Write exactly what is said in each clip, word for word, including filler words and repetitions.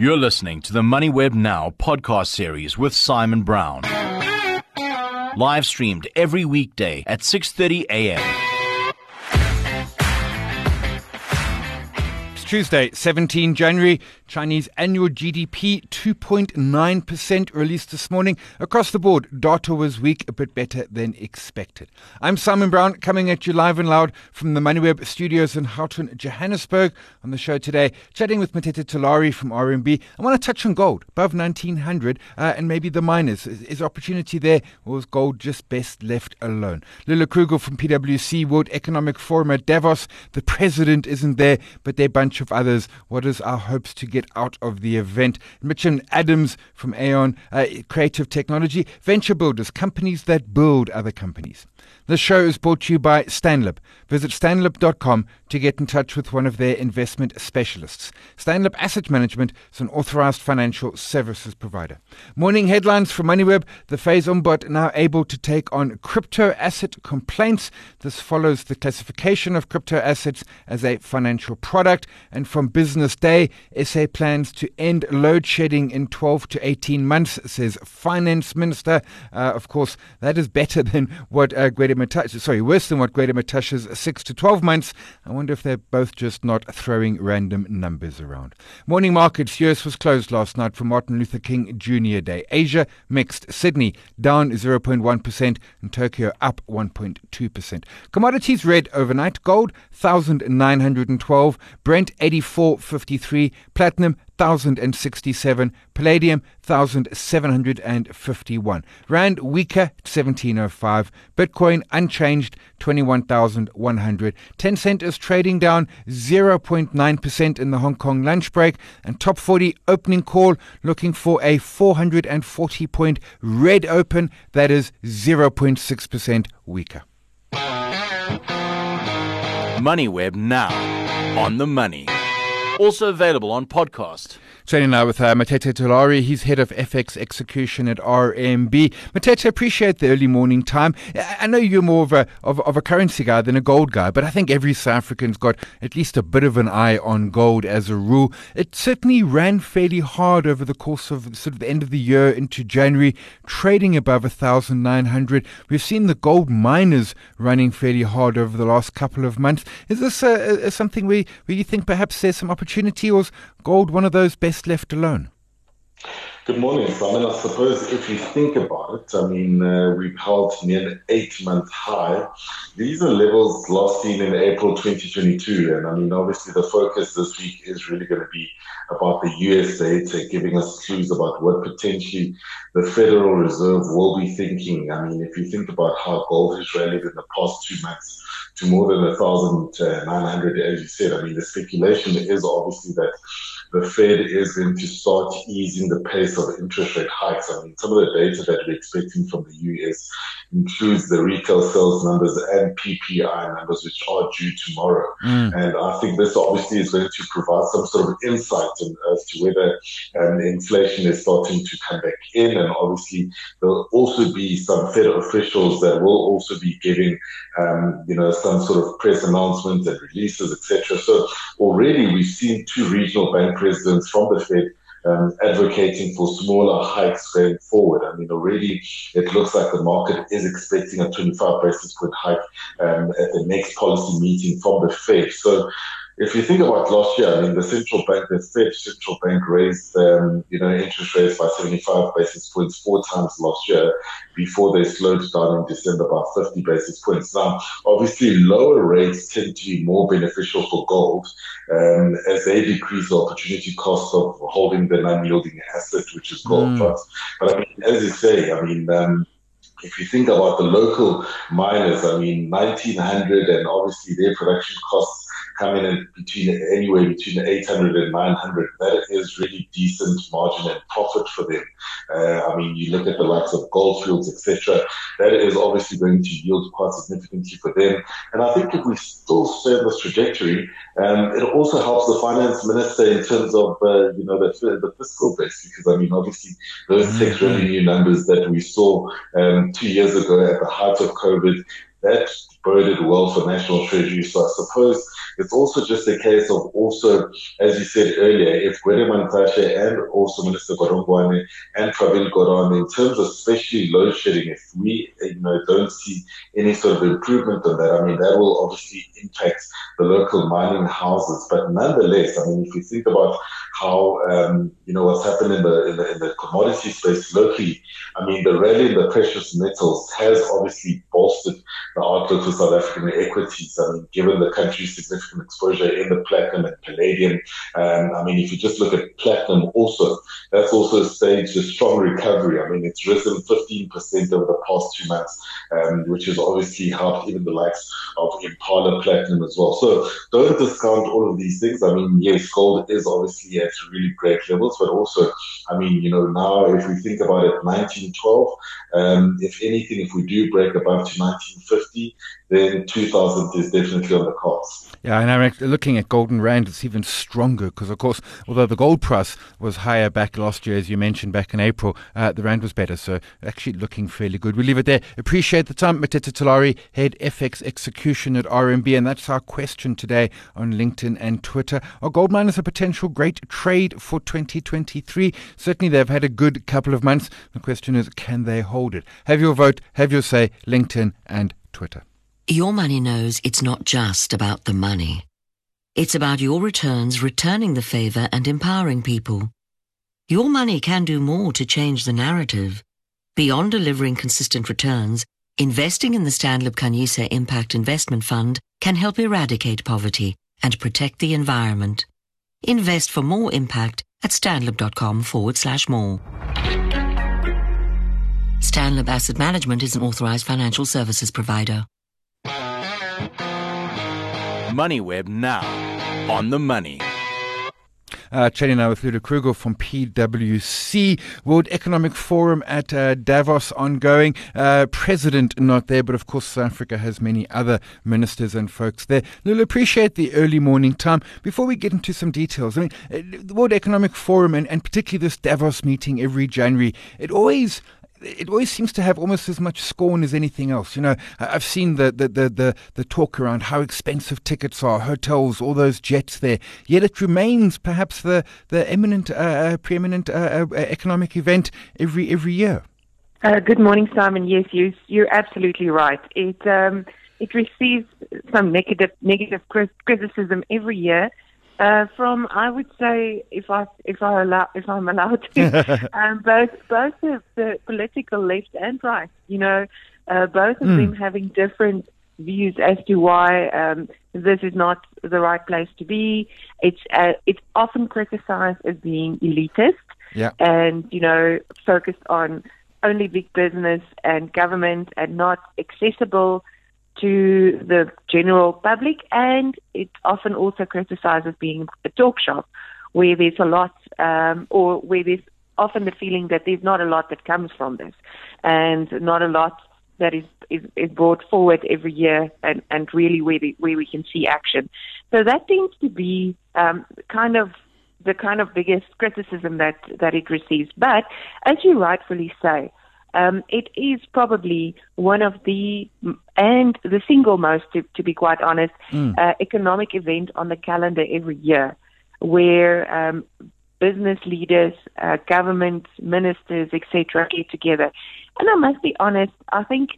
You're listening to the MoneyWeb Now podcast series with Simon Brown. Live streamed every weekday at six thirty a.m. It's Tuesday, the seventeenth of January. Chinese annual G D P, two point nine percent released this morning. Across the board, data was weak, a bit better than expected. I'm Simon Brown, coming at you live and loud from the MoneyWeb studios in Houghton, Johannesburg. On the show today, chatting with Mathete Tlhalari from R M B. I want to touch on gold, above nineteen hundred, uh, and maybe the miners. Is, is opportunity there, or was gold just best left alone? Lila Kruger from P W C, World Economic Forum at Davos. The president isn't there, but there are a bunch of others. What is our hopes to get out of the event? Mitchan Adams from Aon, uh, Creative Technology, Venture Builders, companies that build other companies. This show is brought to you by StanLib. Visit stan lib dot com to get in touch with one of their investment specialists. StanLib Asset Management is an authorized financial services provider. Morning headlines from MoneyWeb. The FAIS Ombud now able to take on crypto asset complaints. This follows the classification of crypto assets as a financial product. And from Business Day, S A plans to end load shedding in twelve to eighteen months, says Finance Minister. Uh, of course, that is better than what uh, Gwede Mantashe, sorry, worse than what Gwede Mantashe's six to twelve months. I wonder if they're both just not throwing random numbers around. Morning markets. U S was closed last night for Martin Luther King Junior Day. Asia mixed. Sydney down zero point one percent and Tokyo up one point two percent. Commodities red overnight. Gold one thousand nine hundred twelve, Brent eighty-four fifty-three, platinum one thousand sixty-seven, palladium one thousand seven hundred fifty-one. Rand weaker, seventeen oh five. Bitcoin unchanged, twenty-one thousand one hundred. Tencent is trading down zero point nine percent in the Hong Kong lunch break. And Top forty opening call looking for a four hundred forty point red open, that is zero point six percent weaker. MoneyWeb Now, on the money. Also available on podcast. Chatting now with uh, Mathete Tlhalari. He's head of F X execution at R M B. Mathete, appreciate the early morning time. I know you're more of a of, of a currency guy than a gold guy, but I think every South African's got at least a bit of an eye on gold as a rule. It certainly ran fairly hard over the course of sort of the end of the year into January, trading above one thousand nine hundred. We've seen the gold miners running fairly hard over the last couple of months. Is this a, a, something where, where you think perhaps there's some opportunity? Opportunity, or is gold one of those best left alone? Good morning, Simon. I suppose if you think about it, I mean, uh, we've held near an eight-month high. These are levels last seen in April twenty twenty-two, and I mean, obviously the focus this week is really going to be about the U S data, giving us clues about what potentially the Federal Reserve will be thinking. I mean, if you think about how gold has rallied in the past two months, to more than one thousand nine hundred, as you said. I mean, the speculation is obviously that the Fed is going to start easing the pace of interest rate hikes. I mean, some of the data that we're expecting from the U S includes the retail sales numbers and P P I numbers, which are due tomorrow. Mm. And I think this obviously is going to provide some sort of insight in, as to whether um, inflation is starting to come back in. And obviously, there'll also be some Fed officials that will also be giving, um, you know, some sort of press announcements and releases, et cetera. So already we've seen two regional bank presidents from the Fed um, advocating for smaller hikes going forward. I mean, already it looks like the market is expecting a twenty-five basis point hike um, at the next policy meeting from the Fed. So if you think about last year, I mean, the central bank, the Fed central bank raised, um, you know, interest rates by seventy-five basis points four times last year before they slowed down in December by fifty basis points. Now, obviously, lower rates tend to be more beneficial for gold um, as they decrease the opportunity costs of holding the non-yielding asset, which is gold mm. trust. But I mean, as you say, I mean, um, if you think about the local miners, I mean, nineteen hundred, and obviously their production costs come in at between anywhere between eight hundred and nine hundred. That is really decent margin and profit for them. Uh, I mean, you look at the likes of Goldfields, et cetera. That is obviously going to yield quite significantly for them. And I think if we still stay on this trajectory, um, it also helps the finance minister in terms of uh, you know the, the fiscal base, because I mean, obviously those mm-hmm. tax revenue numbers that we saw um, two years ago at the height of COVID, that boded well for national treasury. So I suppose it's also just a case of also, as you said earlier, if Gwede Mantashe and also Minister Gorongwane and Prabil Gorongwane, in terms of especially load shedding, if we you know don't see any sort of improvement on that, I mean, that will obviously impact the local mining houses. But nonetheless, I mean, if we think about how, um, you know, what's happened in the, in the in the commodity space locally, I mean, the rally in the precious metals has obviously bolstered the outlook for South African equities. I mean, given the country's significant exposure in the platinum and palladium, um, I mean, if you just look at platinum also, that's also staged a strong recovery. I mean, it's risen fifteen percent over the past two months, um, which has obviously helped even the likes of Impala Platinum as well. So don't discount all of these things. I mean, yes, gold is obviously at really great levels, but also, I mean, you know, now if we think about it, nineteen twelve, um, if anything, if we do break above to nineteen fifty, then two thousand is definitely on the cards. Yeah, and I'm looking at Golden Rand, it's even stronger because, of course, although the gold price was higher back last year, as you mentioned, back in April, uh, the Rand was better. So actually looking fairly good. We'll leave it there. Appreciate the time. Mathete Tlhalari, Head F X Execution at R M B. And that's our question today on LinkedIn and Twitter. Are gold miners a potential great trade for twenty twenty-three? Certainly they've had a good couple of months. The question is, can they hold it? Have your vote, have your say, LinkedIn and Twitter. Your money knows it's not just about the money. It's about your returns, returning the favor and empowering people. Your money can do more to change the narrative. Beyond delivering consistent returns, investing in the StanLib Khanyisa Impact Investment Fund can help eradicate poverty and protect the environment. Invest for more impact at stanlib.com forward slash more. StanLib Asset Management is an authorized financial services provider. MoneyWeb now on the money. Uh, chatting now with Lila Kruger from P W C. World Economic Forum at uh, Davos ongoing. Uh, president not there, but of course South Africa has many other ministers and folks there. Lila, appreciate the early morning time. Before we get into some details, I mean, uh, the World Economic Forum and, and particularly this Davos meeting every January, it always... It always seems to have almost as much scorn as anything else. You know, I've seen the the, the, the the talk around how expensive tickets are, hotels, all those jets there. Yet it remains perhaps the the eminent, uh, preeminent uh, uh, economic event every every year. Uh, good morning, Simon. Yes, you you're absolutely right. It um, it receives some negative negative criticism every year. Uh, from, I would say, if I if I allow if I'm allowed to, um, both both of the political left and right, you know, uh, both of mm. them having different views as to why um, this is not the right place to be. It's uh, it's often criticised as being elitist, yeah. and you know, focused on only big business and government, and not accessible to the general public, and it's often also criticised as being a talk shop where there's a lot, um, or where there's often the feeling that there's not a lot that comes from this, and not a lot that is, is, is brought forward every year, and, and really where, the, where we can see action. So that tends to be um, kind of the kind of biggest criticism that, that it receives. But as you rightfully say, Um, it is probably one of the, and the single most, to, to be quite honest, mm. uh, economic event on the calendar every year, where um, business leaders, uh, government, ministers, et cetera get together. And I must be honest, I think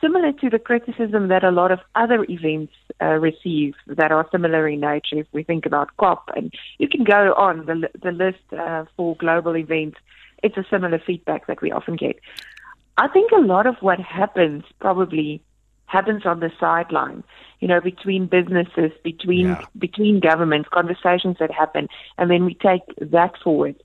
similar to the criticism that a lot of other events uh, receive that are similar in nature, if we think about COP, and you can go on the, the list uh, for global events, it's a similar feedback that we often get. I think a lot of what happens probably happens on the sideline, you know, between businesses, between yeah. between governments, conversations that happen, and then we take that forward.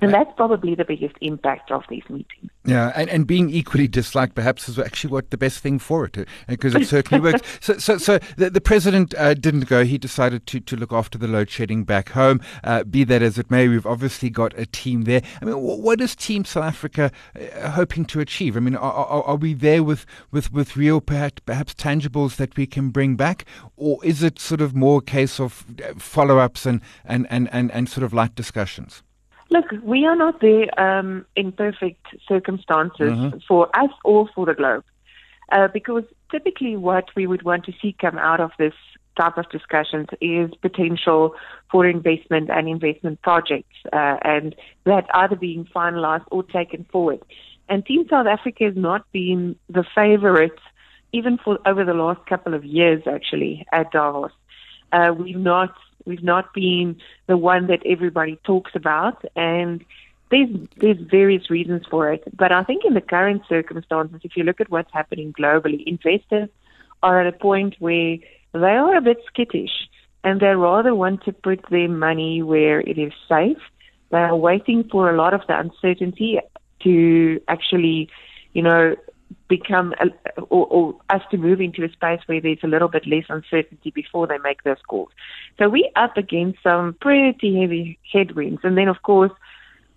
And that's probably the biggest impact of these meetings. Yeah, and, and being equally disliked perhaps is actually what the best thing for it, because it certainly works. So so, so the, the president uh, didn't go. He decided to, to look after the load shedding back home. Uh, be that as it may, we've obviously got a team there. I mean, w- what is Team South Africa uh, hoping to achieve? I mean, are, are, are we there with, with, with real, perhaps, perhaps tangibles that we can bring back? Or is it sort of more a case of follow-ups and, and, and, and, and sort of light discussions? Look, we are not there um, in perfect circumstances mm-hmm. for us or for the globe, uh, because typically what we would want to see come out of this type of discussions is potential for investment and investment projects, uh, and that either being finalized or taken forward. And Team South Africa has not been the favorite, even for over the last couple of years, actually, at Davos. Uh, we've not we've not been the one that everybody talks about, and there's, there's various reasons for it. But I think in the current circumstances, if you look at what's happening globally, investors are at a point where they are a bit skittish, and they rather want to put their money where it is safe. They are waiting for a lot of the uncertainty to actually, you know, become, a, or, or us to move into a space where there's a little bit less uncertainty before they make those calls. So we're up against some pretty heavy headwinds. And then, of course,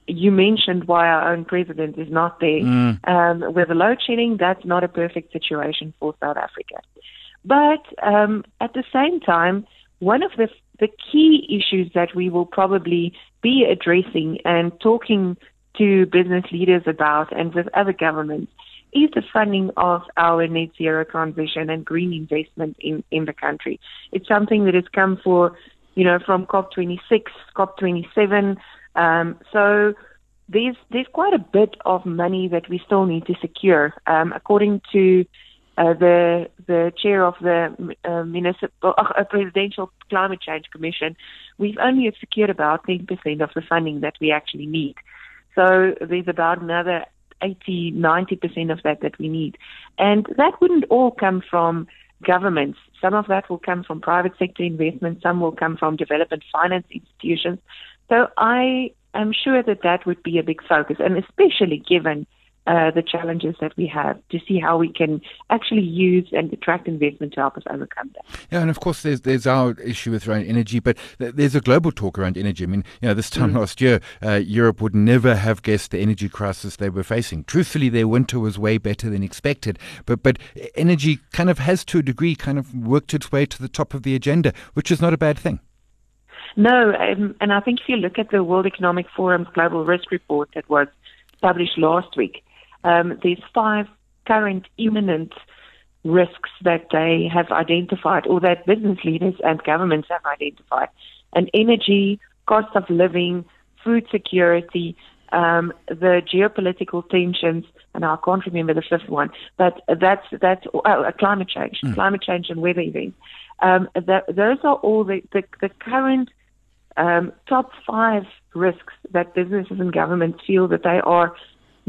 you mentioned why our own president is not there. Mm. Um, with the load shedding, that's not a perfect situation for South Africa. But um, at the same time, one of the, the key issues that we will probably be addressing and talking to business leaders about and with other governments is the funding of our net zero transition and green investment in, in the country. It's something that has come for, you know, from COP twenty-six, COP twenty-seven. Um, so there's, there's quite a bit of money that we still need to secure. Um, according to Uh, the the chair of the uh, municipal uh, presidential climate change commission, we've only secured about ten percent of the funding that we actually need. So there's about another eighty, ninety percent of that that we need. And that wouldn't all come from governments. Some of that will come from private sector investment. Some will come from development finance institutions. So I am sure that that would be a big focus, and especially given Uh, the challenges that we have, to see how we can actually use and attract investment to help us overcome that. Yeah, and of course there's there's our issue with around energy, but th- there's a global talk around energy. I mean, you know, this time mm. last year, uh, Europe would never have guessed the energy crisis they were facing. Truthfully, their winter was way better than expected, but but energy kind of has, to a degree, kind of worked its way to the top of the agenda, which is not a bad thing. No, um, and I think if you look at the World Economic Forum's Global Risk Report that was published last week, Um, there's five current imminent risks that they have identified, or that business leaders and governments have identified. And energy, cost of living, food security, um, the geopolitical tensions, and I can't remember the fifth one, but that's, that's oh, climate change, mm. climate change and weather events. Um, that, those are all the, the, the current um, top five risks that businesses and governments feel that they are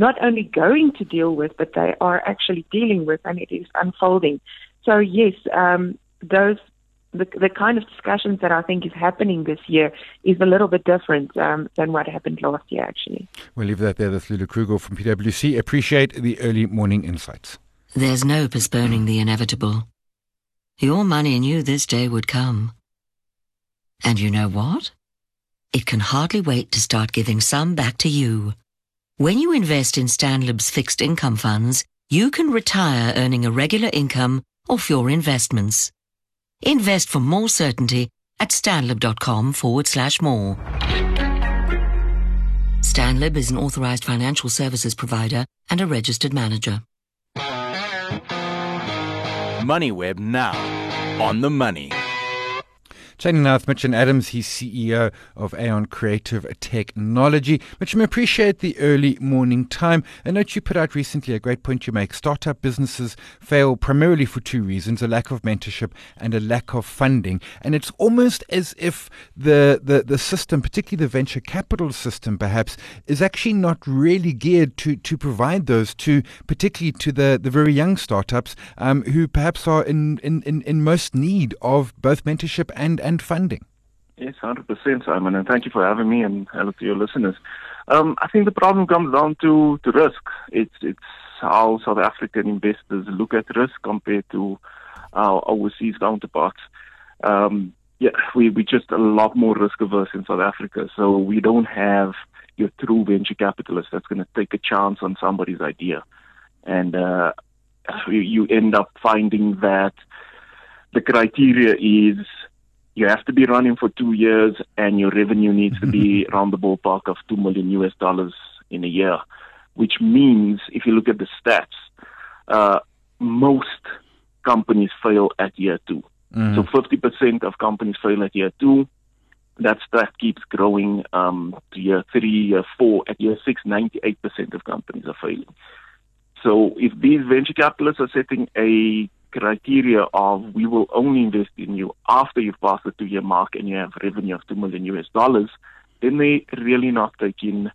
not only going to deal with, but they are actually dealing with, and it is unfolding. So yes, um, those the, the kind of discussions that I think is happening this year is a little bit different um, than what happened last year, actually. We'll leave that there. That's Lila Kruger from PwC. Appreciate the early morning insights. There's no postponing the inevitable. Your money knew this day would come. And you know what? It can hardly wait to start giving some back to you. When you invest in StanLib's fixed income funds, you can retire earning a regular income off your investments. Invest for more certainty at stanlib.com forward slash more. StanLib is an authorized financial services provider and a registered manager. MoneyWeb now. On the money. Chatting now with Mitchan Adams, he's C E O of Aon Creative Technology. Mitchan, appreciate the early morning time. A note you put out recently, a great point you make. Startup businesses fail primarily for two reasons, a lack of mentorship and a lack of funding. And it's almost as if the, the, the system, particularly the venture capital system perhaps, is actually not really geared to, to provide those to, particularly to the, the very young startups um, who perhaps are in, in, in, in most need of both mentorship and, and And funding. Yes, one hundred percent, Simon, and thank you for having me, and hello to your listeners. Um, I think the problem comes down to, to risk. It's, it's how South African investors look at risk compared to our overseas counterparts. Um, yeah, we, we're just a lot more risk averse in South Africa, so we don't have your true venture capitalist that's going to take a chance on somebody's idea. And uh, you end up finding that the criteria is you have to be running for two years and your revenue needs to be around the ballpark of two million U S dollars in a year, which means if you look at the stats, uh, most companies fail at year two. Mm. So fifty percent of companies fail at year two. That stat keeps growing um, to year three, year four. At year six, ninety-eight percent of companies are failing. So if these venture capitalists are setting a criteria of we will only invest in you after you've passed the two-year mark and you have revenue of two million U S dollars, then they're really not taking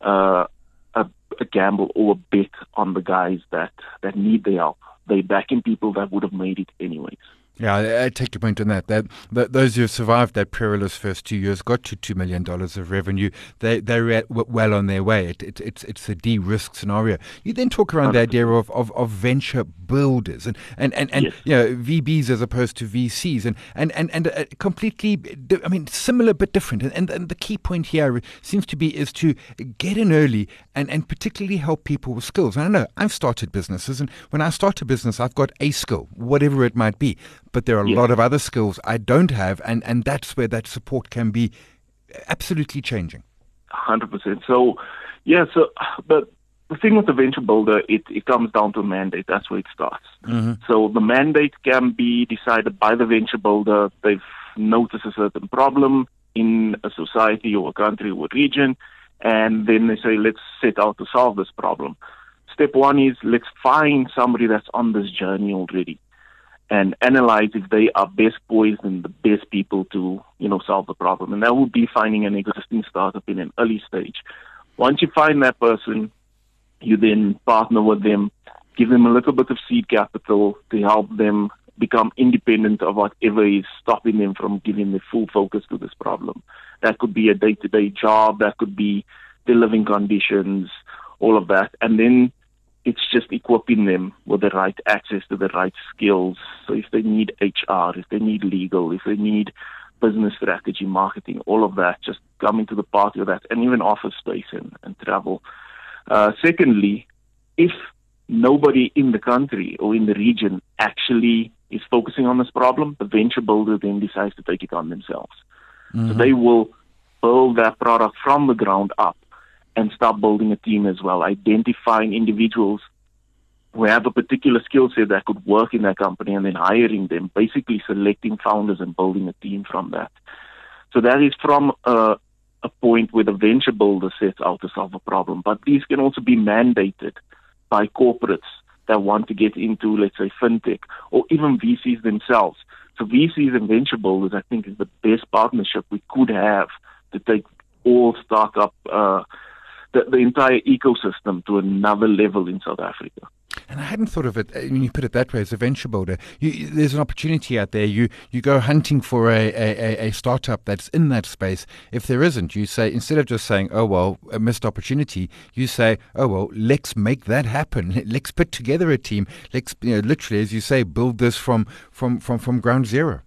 uh, a, a gamble or a bet on the guys that, that need their help. They're backing people that would have made it anyways. Yeah, I take your point on that. That, that those who have survived that perilous first two years got to two million dollars of revenue. They they're well on their way. It, it, it's it's a de-risk scenario. You then talk around the idea of, of, of venture builders and and and, and yes. you know, V Bs as opposed to V Cs and and and, and uh, completely. I mean, similar but different. And and the key point here seems to be is to get in early and, and particularly help people with skills. And I know I've started businesses, and when I start a business, I've got a skill, whatever it might be. But there are a yeah. lot of other skills I don't have, and, and that's where that support can be absolutely changing. one hundred percent. So, yeah, so, but the thing with the venture builder, it, it comes down to a mandate. That's where it starts. Mm-hmm. So the mandate can be decided by the venture builder. They've noticed a certain problem in a society or a country or a region, and then they say, let's set out to solve this problem. Step one is let's find somebody that's on this journey already and analyze if they are best poised and the best people to, you know, solve the problem. And that would be finding an existing startup in an early stage. Once you find that person, you then partner with them, give them a little bit of seed capital to help them become independent of whatever is stopping them from giving the full focus to this problem. That could be a day-to-day job, that could be the living conditions, all of that. And then it's just equipping them with the right access to the right skills. So if they need H R, if they need legal, if they need business strategy, marketing, all of that, just coming to the party of that, and even office space and, and travel. Uh, secondly, if nobody in the country or in the region actually is focusing on this problem, the venture builder then decides to take it on themselves. Mm-hmm. So they will build that product from the ground up and start building a team as well, identifying individuals who have a particular skill set that could work in that company and then hiring them, basically selecting founders and building a team from that. So that is from a, a point where the venture builder sets out to solve a problem. But these can also be mandated by corporates that want to get into, let's say, fintech or even V Cs themselves. So V Cs and venture builders, I think, is the best partnership we could have to take all startup uh The, the entire ecosystem to another level in South Africa. And I hadn't thought of it, when you put it that way, as a venture builder. You, there's an opportunity out there. You you go hunting for a, a, a startup that's in that space. If there isn't, you say, instead of just saying, oh, well, a missed opportunity, you say, oh, well, let's make that happen. Let's put together a team. Let's, you know, literally, as you say, build this from, from, from, from ground zero.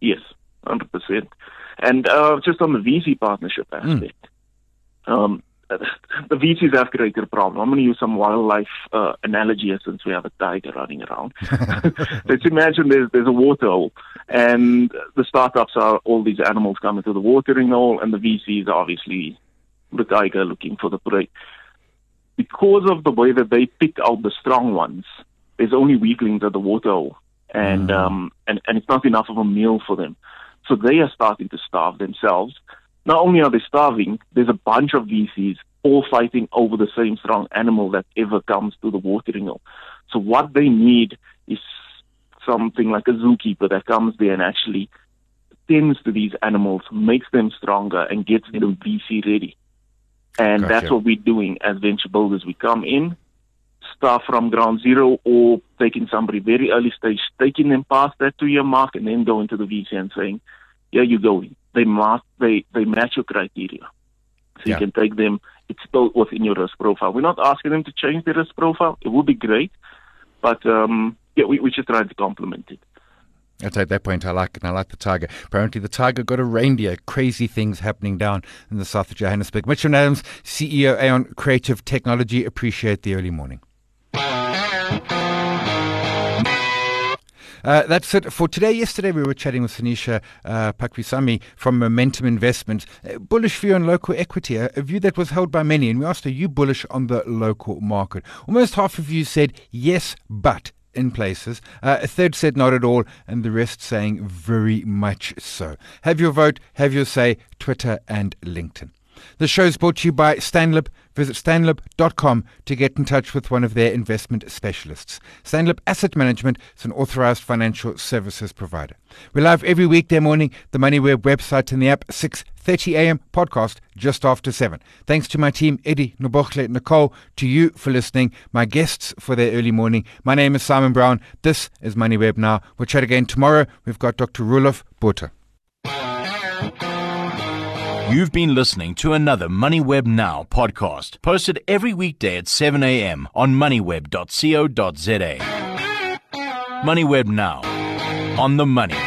Yes, one hundred percent. And uh, just on the V C partnership aspect, mm. um, the V Cs have created a problem. I'm going to use some wildlife uh, analogy here since we have a tiger running around. Let's imagine there's there's a water hole, and the startups are all these animals coming to the watering hole, and the V Cs are obviously the tiger looking for the prey. Because of the way that they pick out the strong ones, there's only weaklings at the water hole, and, mm. um, and, and it's not enough of a meal for them. So they are starting to starve themselves. Not only are they starving, there's a bunch of V Cs all fighting over the same strong animal that ever comes to the watering hole. So what they need is something like a zookeeper that comes there and actually tends to these animals, makes them stronger, and gets them V C ready. And gotcha. That's what we're doing as venture builders. We come in, start from ground zero, or taking somebody very early stage, taking them past that two-year mark, and then going to the V C and saying, yeah, you go. They match, they, they match your criteria. So yeah. you can take them, it's still within your risk profile. We're not asking them to change their risk profile. It would be great, but um, yeah, we, we're just trying to complement it. I take that point. I like it. I like the tiger. Apparently, the tiger got a reindeer. Crazy things happening down in the south of Johannesburg. Mitchan Adams, C E O Aon Creative Technology. Appreciate the early morning. Uh, that's it for today. Yesterday we were chatting with Sanisha uh, Pakwisami from Momentum Investments. A bullish view on local equity, a view that was held by many. And we asked, are you bullish on the local market? Almost half of you said yes, but in places, uh, a third said not at all, and the rest saying very much so. Have your vote, have your say, Twitter and LinkedIn. The show is brought to you by StanLib. Visit stan lib dot com to get in touch with one of their investment specialists. StanLib Asset Management is an authorised financial services provider. We're live every weekday morning, the MoneyWeb website and the app, six thirty a m podcast just after seven. Thanks to my team, Eddie, Nobokhle, Nicole, to you for listening, my guests for their early morning. My name is Simon Brown. This is MoneyWeb Now. We'll chat again tomorrow. We've got Doctor Rulof Bota. You've been listening to another MoneyWeb Now podcast, posted every weekday at seven a m on moneyweb dot co dot za. MoneyWeb Now, on the money.